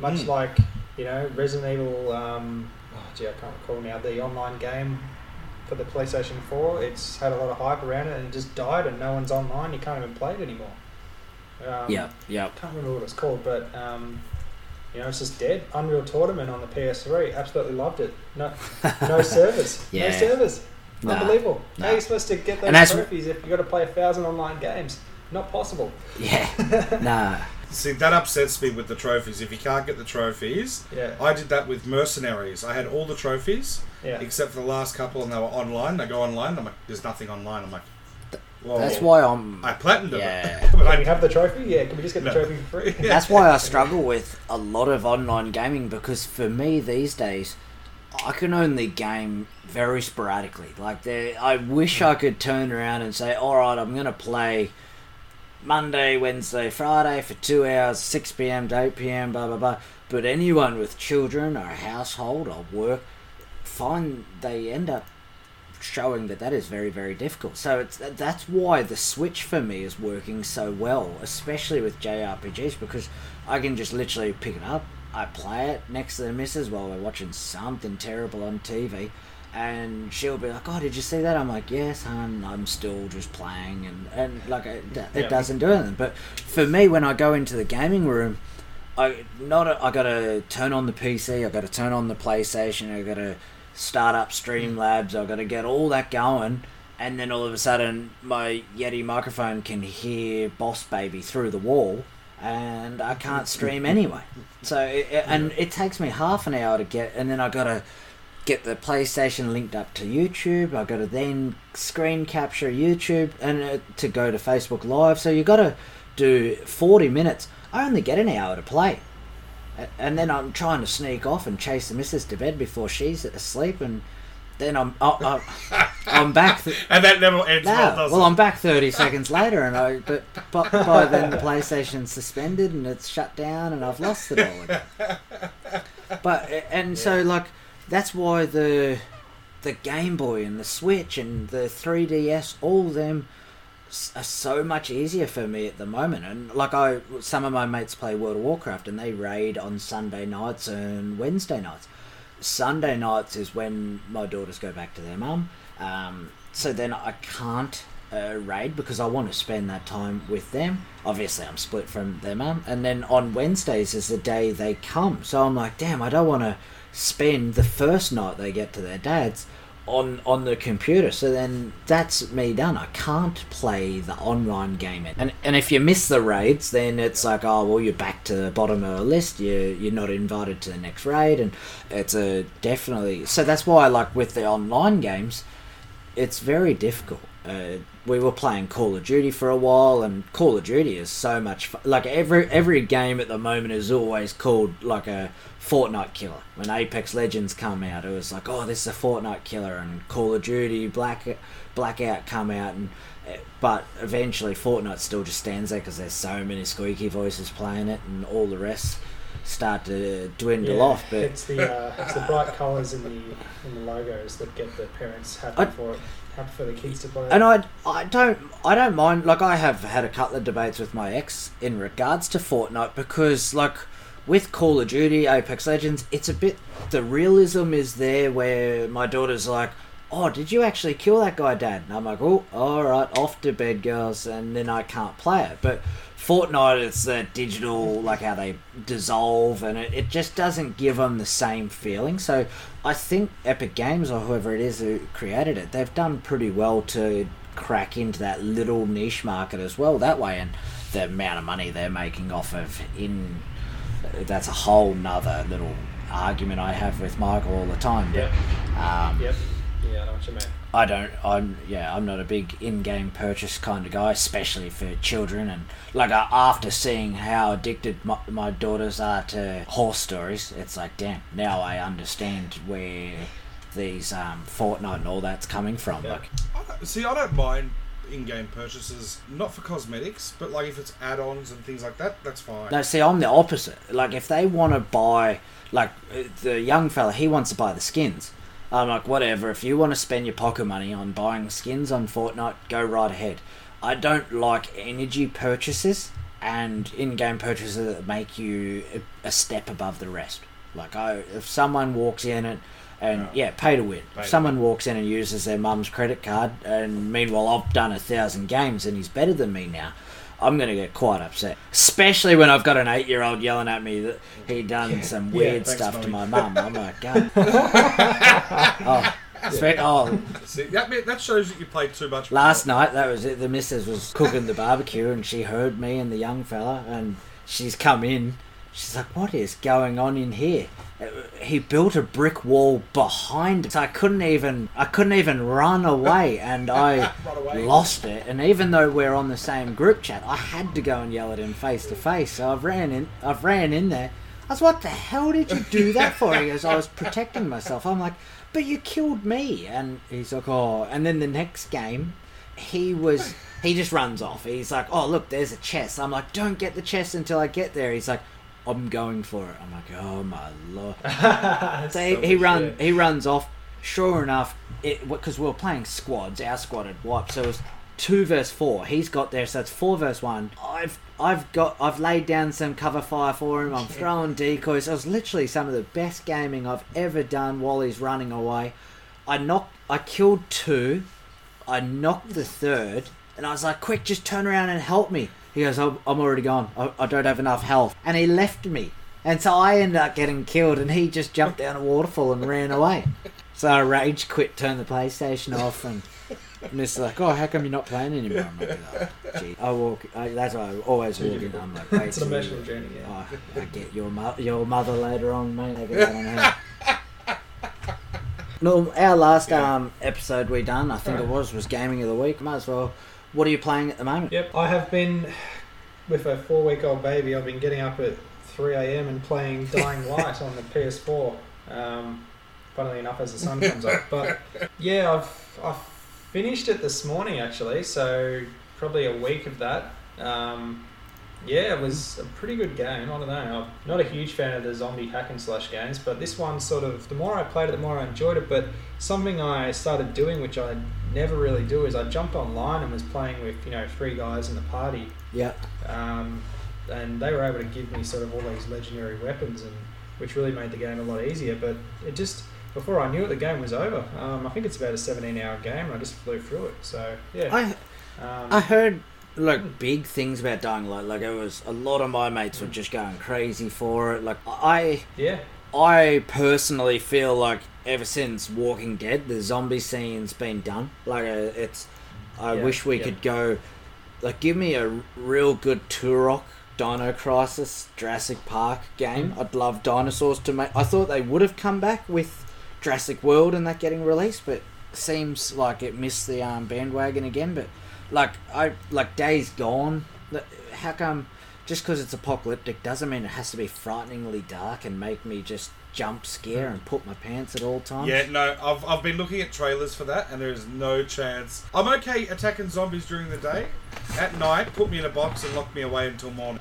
Much like, Resident Evil... I can't recall now, the online game for the PlayStation 4, it's had a lot of hype around it and just died, and no one's online, you can't even play it anymore. I can't remember what it's called, but it's just dead. Unreal Tournament on the PS3, absolutely loved it. No servers. Yeah. No servers. Unbelievable. How are you supposed to get those trophies if you've got to play 1,000 online games? Not possible. Yeah. Nah. See, that upsets me with the trophies. If you can't get the trophies, I did that with Mercenaries. I had all the trophies except for the last couple, and they were online. They go online. I'm like, there's nothing online. I'm like, well, that's why I platinumed it. But can we have the trophy? Yeah, can we just get the trophy for free? That's why I struggle with a lot of online gaming, because for me these days, I can only game very sporadically. Like, I wish I could turn around and say, all right, I'm going to play Monday, Wednesday, Friday for 2 hours, 6 p.m. to 8 p.m, blah, blah, blah. But anyone with children or a household or work, they end up showing that is very, very difficult. So that's why the Switch for me is working so well, especially with JRPGs, because I can just literally pick it up, I play it next to the missus while we're watching something terrible on TV, and she'll be like, oh, did you see that? I'm like, yes, hon, I'm still just playing, and like, it doesn't do anything. But for me, when I go into the gaming room, I got to turn on the PC, I got to turn on the PlayStation, I got to start up Streamlabs, I got to get all that going, and then all of a sudden my Yeti microphone can hear Boss Baby through the wall, and I can't stream anyway. So it takes me half an hour to get, and then I got to get the PlayStation linked up to YouTube, I've got to then screen capture YouTube and to go to Facebook Live, so you got to do 40 minutes. I only get an hour to play, And then I'm trying to sneak off and chase the missus to bed before she's asleep, and then I'm back. And that never ends well, does it? Well, I'm back 30 seconds later, and but by then the PlayStation's suspended and it's shut down, and I've lost it all again. So like that's why the Game Boy and the Switch and the 3DS, all them are so much easier for me at the moment. And like some of my mates play World of Warcraft, and they raid on Sunday nights and Wednesday nights. Sunday nights is when my daughters go back to their mum, so then I can't raid because I want to spend that time with them. Obviously I'm split from their mum, and then on Wednesdays is the day they come, so I'm like, damn, I don't want to spend the first night they get to their dad's on the computer. So then that's me done. I can't play the online game, and if you miss the raids, then it's like, oh well, you're back to the bottom of the list, you're not invited to the next raid, and it's a definitely. So that's why, like with the online games, it's very difficult. We were playing Call of Duty for a while, and Call of Duty is so much fun. Like every game at the moment is always called like a Fortnite killer. When Apex Legends come out, it was like, oh, this is a Fortnite killer, and Call of Duty Blackout come out, and but eventually Fortnite still just stands there because there's so many squeaky voices playing it, and all the rest start to dwindle off. But it's the bright colours in the logos that get the parents happy for it. For the kids to play. And I don't mind. Like I have had a couple of debates with my ex in regards to Fortnite, because like with Call of Duty, Apex Legends, it's a bit, the realism is there where my daughter's like, oh, did you actually kill that guy, Dad? And I'm like, oh, alright, off to bed, girls, and then I can't play it. But Fortnite, it's that digital, like how they dissolve, and it just doesn't give them the same feeling. So I think Epic Games, or whoever it is who created it, they've done pretty well to crack into that little niche market as well that way, and the amount of money they're making off of that's a whole nother little argument I have with Michael all the time. But, yeah, I know what you mean. I'm not a big in-game purchase kind of guy, especially for children. And like after seeing how addicted my daughters are to horse stories, it's like, damn, now I understand where these Fortnite and all that's coming from. Yeah. Like, I don't mind in-game purchases, not for cosmetics, but like if it's add-ons and things like that, that's fine. No, see, I'm the opposite. Like if they want to buy, like the young fella, he wants to buy the skins. I'm like, whatever, if you want to spend your pocket money on buying skins on Fortnite, go right ahead. I don't like energy purchases and in-game purchases that make you a step above the rest. Like, if someone walks in pay to win. If someone walks in and uses their mum's credit card, and meanwhile I've done 1,000 games and he's better than me now, I'm going to get quite upset. Especially when I've got an 8-year-old yelling at me that he done some weird stuff, Mommy, to my mum. I'm like, God. See, that shows that you played too much. Last night, that was it. The missus was cooking the barbecue, and she heard me and the young fella, and she's come in. She's like, what is going on in here? He built a brick wall behind it. So I couldn't even run away, and I lost it. And even though we're on the same group chat, I had to go and yell at him face to face. So I've ran in there. I was, what the hell did you do that for? He goes, I was protecting myself. I'm like, but you killed me. And he's like, oh. And then the next game, he just runs off. He's like, oh, look, there's a chest. I'm like, don't get the chest until I get there. He's like, I'm going for it. I'm like, oh my Lord. So he runs off. Sure enough, because we were playing squads, our squad had wiped, so it was 2 versus 4. He's got there, so it's 4 versus 1. I've laid down some cover fire for him. I'm throwing decoys. It was literally some of the best gaming I've ever done while he's running away. I killed 2. I knocked the 3rd, and I was like, quick, just turn around and help me. He goes, I'm already gone. I don't have enough health. And he left me. And so I ended up getting killed, and he just jumped down a waterfall and ran away. So I rage quit, turned the PlayStation off, and Miss like, oh, how come you're not playing anymore? I'm like, oh, gee. That's why I always walk in. I'm like, wait, it's an emotional journey, yeah. I get your mother later on, mate. I get that on her. No, our last episode we done, I think was Gaming of the Week. Might as well. What are you playing at the moment? Yep, I have been, with a 4-week-old baby, I've been getting up at 3 a.m. and playing Dying Light on the PS4. Funnily enough, as the sun comes up. But yeah, I've finished it this morning actually, so probably a week of that. Yeah, it was a pretty good game. I don't know. I'm not a huge fan of the zombie hack and slash games, but this one sort of, the more I played it, the more I enjoyed it. But something I started doing, which I never really do, is I jumped online and was playing with, you know, three guys in the party. Yeah. And they were able to give me sort of all these legendary weapons, and which really made the game a lot easier. But it just, before I knew it, the game was over. I think it's about a 17-hour game. I just flew through it. So yeah. I heard, like, big things about Dying Light. Like, it was a lot of my mates were just going crazy for it. Like, I personally feel like ever since Walking Dead, the zombie scene's been done. Like, it's, I wish we could go, like, give me a real good Turok, Dino Crisis, Jurassic Park game. I'd love dinosaurs to make. I thought they would have come back with Jurassic World and that getting released, but seems like it missed the bandwagon again. But Like Days Gone, how come just because it's apocalyptic doesn't mean it has to be frighteningly dark and make me just jump scare and put my pants at all times? Yeah, no, I've been looking at trailers for that and there is no chance. I'm okay attacking zombies during the day. At night, put me in a box and lock me away until morning.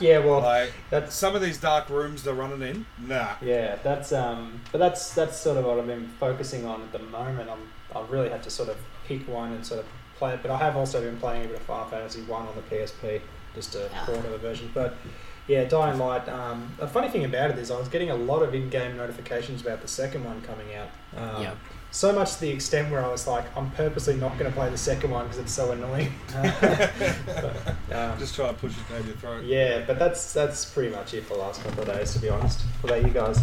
Yeah, well, like, that's some of these dark rooms they're running in. Nah. Yeah, that's but that's sort of what I've been focusing on at the moment. I've really had to sort of pick one and sort of play it, but I have also been playing a bit of Final Fantasy 1 on the PSP, just a portable version. But yeah, Dying Light, a funny thing about it is I was getting a lot of in-game notifications about the second one coming out, so much to the extent where I was like, I'm purposely not going to play the second one because it's so annoying. But, just try to push it down your throat. Yeah, but that's pretty much it for the last couple of days, to be honest. What about you guys?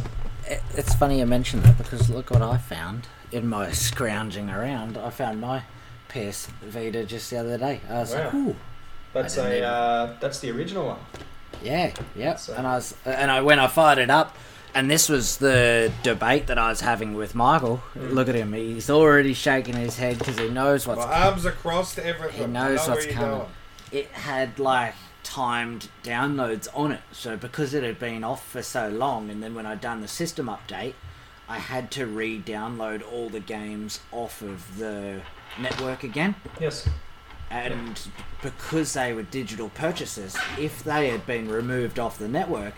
It's funny you mention that, because look what I found in my scrounging around. I found my PS Vita just the other day. I was like, ooh, that's the original one. Yeah. So. And when I fired it up, and this was the debate that I was having with Michael. Look at him; he's already shaking his head because he knows what's coming. Arms across to everything. He knows what's coming. Going. It had like timed downloads on it, so because it had been off for so long, and then when I'd done the system update, I had to re-download all the games off of the network again. Yes. And because they were digital purchases, if they had been removed off the network,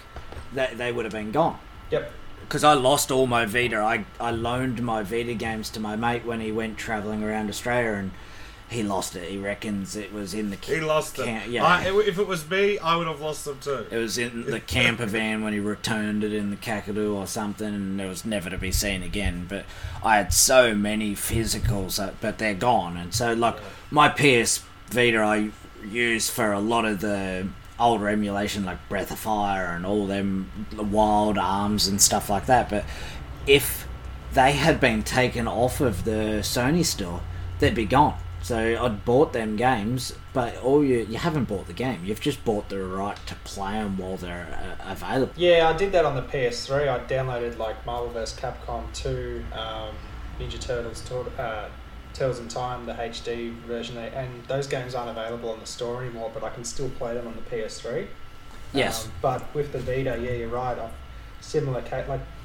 they would have been gone. Yep. Because I lost all my Vita. I loaned my Vita games to my mate when he went travelling around Australia, and he lost it. He reckons it was in the camper. He lost them. If it was me, I would have lost them too. It was in the camper van when he returned it in the Kakadu or something, and it was never to be seen again. But I had so many physicals, but they're gone. And so, like, my PS Vita I use for a lot of the older emulation, like Breath of Fire and all them, the Wild Arms and stuff like that. But if they had been taken off of the Sony store, they'd be gone. So I'd bought them games, but you haven't bought the game. You've just bought the right to play them while they're available. Yeah, I did that on the PS3. I downloaded like Marvel vs. Capcom 2, Ninja Turtles, Turtles in Time, the HD version, and those games aren't available on the store anymore, but I can still play them on the PS3. Yes. But with the Vita, yeah, you're right.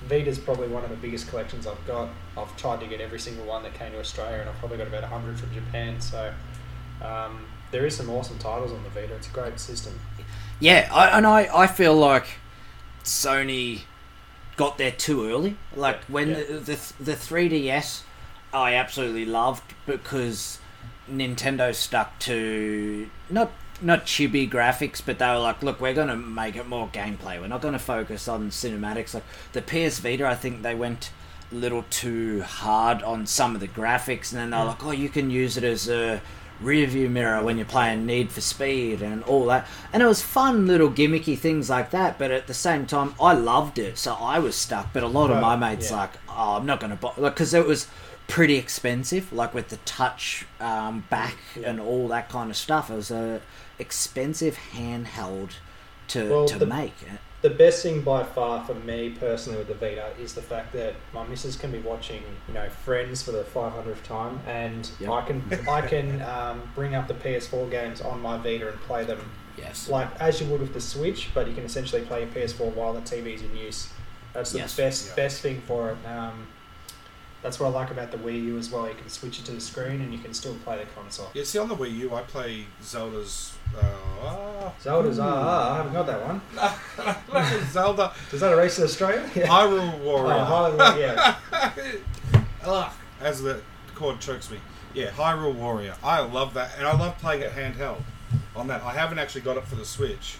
Vita's probably one of the biggest collections I've got. I've tried to get every single one that came to Australia, and I've probably got about 100 from Japan. So there is some awesome titles on the Vita. It's a great system. Yeah, I feel like Sony got there too early. Like the 3DS, I absolutely loved because Nintendo stuck to not chibi graphics, but they were like, look, we're going to make it more gameplay. We're not going to focus on cinematics. Like the PS Vita, I think they went a little too hard on some of the graphics, and then they're like, oh, you can use it as a rear view mirror when you're playing Need for Speed and all that. And it was fun little gimmicky things like that, but at the same time, I loved it, so I was stuck. But a lot of my mates like, oh, I'm not going to buy, because it was pretty expensive, like with the touch back and all that kind of stuff. It was a expensive handheld to make. the best thing by far for me personally with the Vita is the fact that my missus can be watching, you know, Friends for the 500th time, and yep. I can bring up the PS4 games on my Vita and play them. Yes. Like as you would with the Switch, but you can essentially play your PS4 while the TV's in use. That's the yes. best thing for it. That's what I like about the Wii U as well. You can switch it to the screen and you can still play the console. Yeah, see, on the Wii U, I play Zelda's... I haven't got that one. Zelda. Is that a race in Australia? Hyrule Warrior. As the chord chokes me. Yeah, Hyrule Warrior. I love that. And I love playing it handheld on that. I haven't actually got it for the Switch,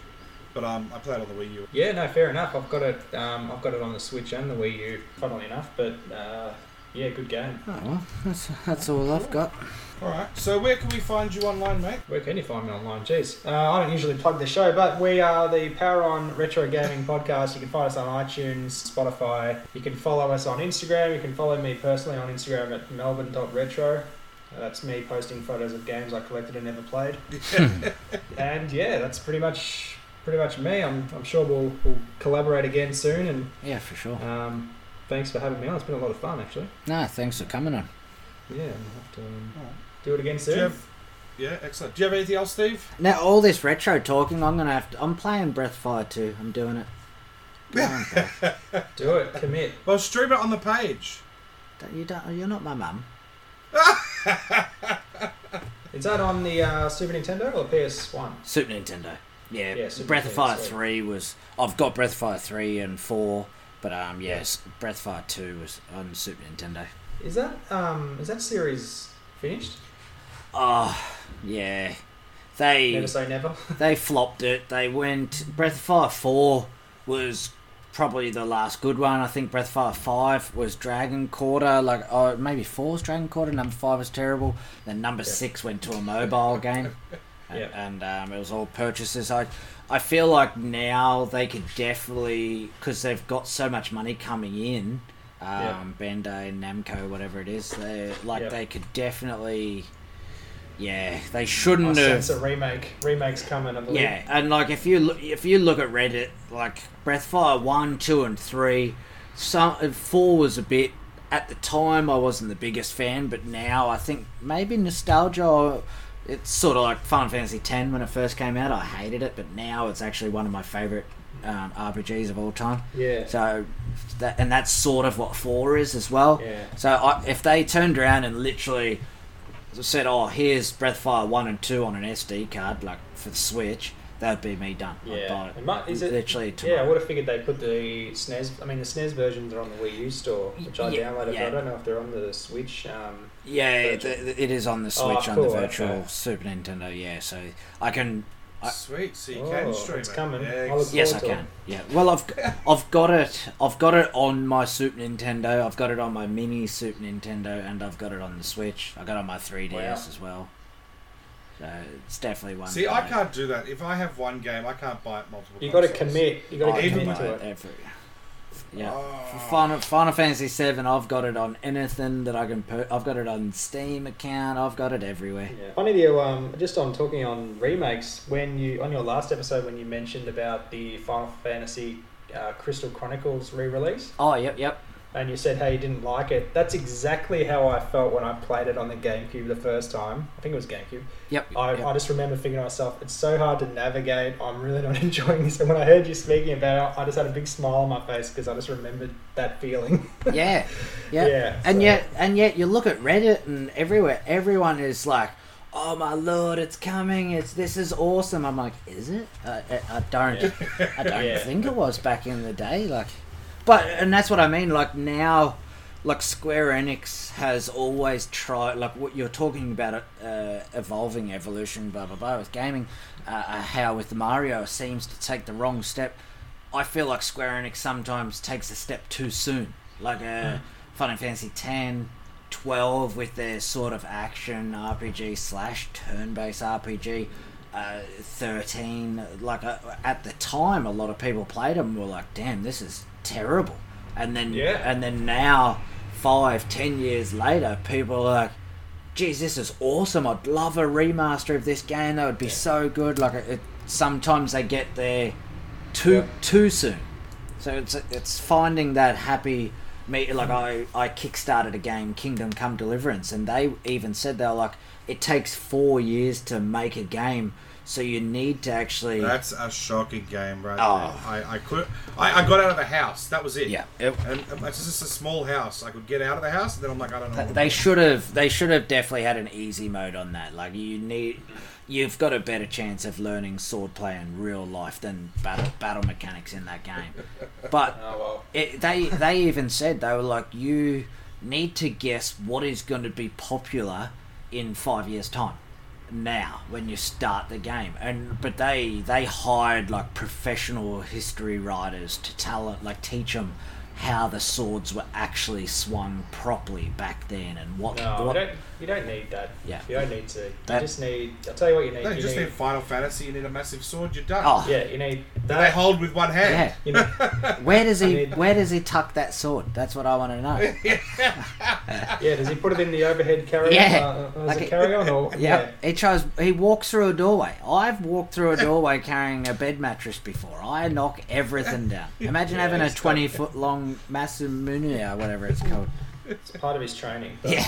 but I play it on the Wii U. Yeah, no, fair enough. I've got it on the Switch and the Wii U, funnily enough, but... yeah, good game. Oh, well, that's all I've got. Alright, so where can we find you online, mate? Where can you find me online? Jeez. I don't usually plug the show, but we are the Power on Retro Gaming Podcast. You can find us on iTunes, Spotify. You can follow us on Instagram. You can follow me personally on Instagram at melbourne.retro. That's me posting photos of games I collected and never played. And yeah, that's pretty much me. I'm sure we'll collaborate again soon. And yeah, for sure. Thanks for having me on. It's been a lot of fun, actually. Nah, thanks for coming on. Yeah, I'll have to do it again soon. Yeah, excellent. Do you have anything else, Steve? Now, all this retro talking, I'm going to have to... I'm playing Breath of Fire 2. I'm doing it. Do it. Commit. Well, stream it on the page. You're not my mum. Is that on the Super Nintendo or PS1? Super Nintendo. Yeah Super Breath of Fire 3 was... I've got Breath of Fire 3 and 4... But yes, Breath of Fire 2 was on Super Nintendo. Is that series finished? Oh, yeah. They never say never. They flopped it. They went. Breath of Fire 4 was probably the last good one. I think Breath of Fire 5 was Dragon Quarter. Maybe 4 was Dragon Quarter. Number 5 was terrible. Then number 6 went to a mobile game. And it was all purchases. I feel like now they could definitely, because they've got so much money coming in, Bandai, Namco, whatever it is, they could definitely, they shouldn't have. I sense a remake's coming, I believe. Yeah, and if you look at Reddit, Breath of Fire 1, 2, and 3, 4 was a bit, at the time I wasn't the biggest fan, but now I think maybe nostalgia or... It's sort of like Final Fantasy X when it first came out. I hated it, but now it's actually one of my favourite RPGs of all time. Yeah. So, that's sort of what 4 is as well. Yeah. So if they turned around and literally said, "Oh, here's Breath of Fire 1 and 2 on an SD card, for the Switch," that would be me done. Yeah. I'd buy it. I would have figured they put the SNES. I mean, the SNES versions are on the Wii U store, which I downloaded. Yeah. But I don't know if they're on the Switch. It is on the Switch on the virtual Super Nintendo. Yeah, so I can. Sweet, so you can stream it. Coming. Yes, I can. Yeah. Well, I've got it. I've got it on my Super Nintendo. I've got it on my mini Super Nintendo, and I've got it on the Switch. I got it on my 3DS as well. So it's definitely one. See, I can't do that. If I have one game, I can't buy it multiple. You got to commit. You got to commit to it. For Final Fantasy 7, I've got it on anything that I can. I've got it on Steam account. I've got it everywhere. Yeah. Funny to you, just on talking on remakes. When you on your last episode, when you mentioned about the Final Fantasy Crystal Chronicles re-release. Oh, yep. And you said how you didn't like it. That's exactly how I felt when I played it on the GameCube the first time. I think it was GameCube. Yep. I just remember thinking to myself, it's so hard to navigate. I'm really not enjoying this. And when I heard you speaking about it, I just had a big smile on my face because I just remembered that feeling. Yeah. And yet, you look at Reddit and everywhere, everyone is like, "Oh my lord, it's coming! This is awesome!" I'm like, "Is it? I don't think it was back in the day." And that's what I mean. Now, Square Enix has always tried. What you're talking about, evolving, evolution, blah blah blah, with gaming. How with Mario seems to take the wrong step. I feel like Square Enix sometimes takes a step too soon. Final Fantasy X, 12 with their sort of action RPG / turn-based RPG. 13. At the time, a lot of people played them. Were like, "Damn, this is." Terrible, and then now, 5-10 years later, people are like, "Geez, this is awesome! I'd love a remaster of this game. That would be so good." Sometimes they get their too soon. So it's finding that happy me. Like I kickstarted a game, Kingdom Come Deliverance, and they even said they were like, it takes 4 years to make a game, so you need to actually. That's a shocking game, right? Oh. I got out of the house. That was it. Yeah. And it's just a small house. I could get out of the house, and then I'm like, I don't know. They should have. They should have definitely had an easy mode on that. Like you need. You've got a better chance of learning swordplay in real life than battle mechanics in that game. But they even said, they were like, you need to guess what is going to be popular in 5 years' time now when you start the game. And but they hired like professional history writers to teach them how the swords were actually swung properly back then and what... No, you don't need that. Yeah. You don't need to. I'll tell you what you need. No, you just need Final Fantasy, you need a massive sword, you're done. Oh. Yeah, you need that. They hold with one hand. Yeah. You know, where does he tuck that sword? That's what I want to know. Yeah, does he put it in the overhead carry-on? Yeah. Or... Yeah. He walks through a doorway. I've walked through a doorway carrying a bed mattress before. I knock everything down. Imagine having a 20-foot long Masamune, whatever it's called. It's part of his training. Yeah.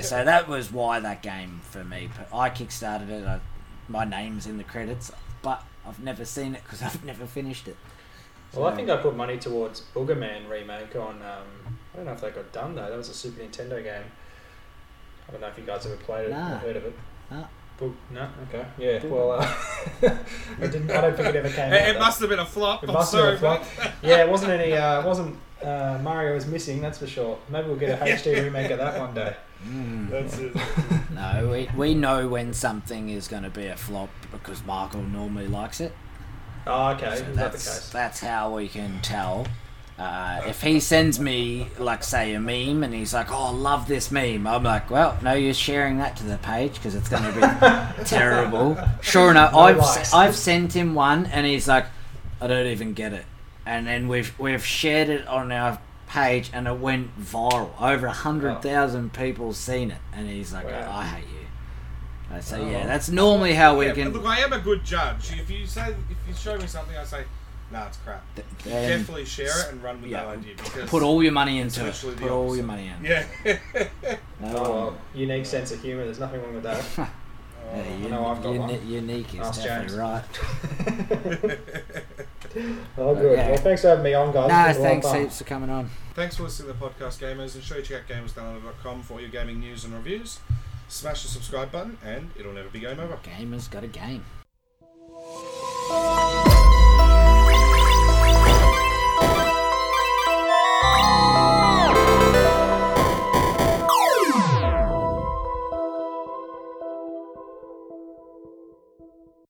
So that was why that game for me. I kickstarted it. My name's in the credits, but I've never seen it because I've never finished it. So, well, I think I put money towards Boogerman remake on. I don't know if that got done though. That was a Super Nintendo game. I don't know if you guys ever played it or heard of it. No. No, okay, yeah. Well, I don't think it ever came out. It must have been a flop. I'm sorry, mate. Yeah, it wasn't any. Mario was missing. That's for sure. Maybe we'll get a HD remake of that one day. That's it. No, we know when something is going to be a flop because Michael normally likes it. Oh, okay. So that's the case. That's how we can tell. If he sends me, like, say, a meme, and he's like, "Oh, I love this meme," I'm like, "Well, no use sharing that to the page because it's going to be terrible." Sure enough, I've sent him one, and he's like, "I don't even get it." And then we've shared it on our page, and it went viral. Over 100,000 people seen it, and he's like, "Wow. I hate you." So yeah, that's normally how we can. Look, I am a good judge. If you show me something, I say, "Nah, it's crap." Definitely share it and run with that idea. Because put all your money into it. Put all your money in. Yeah. Unique sense of humour. There's nothing wrong with that. I've got one. Unique is Ask definitely James. Right. Oh, good. Okay. Well, thanks for having me on, guys. No, thanks heaps for coming on. Thanks for listening to the podcast, gamers. And sure you check out gamersdownloader.com for your gaming news and reviews. Smash the subscribe button and it'll never be game over. Gamers got a game.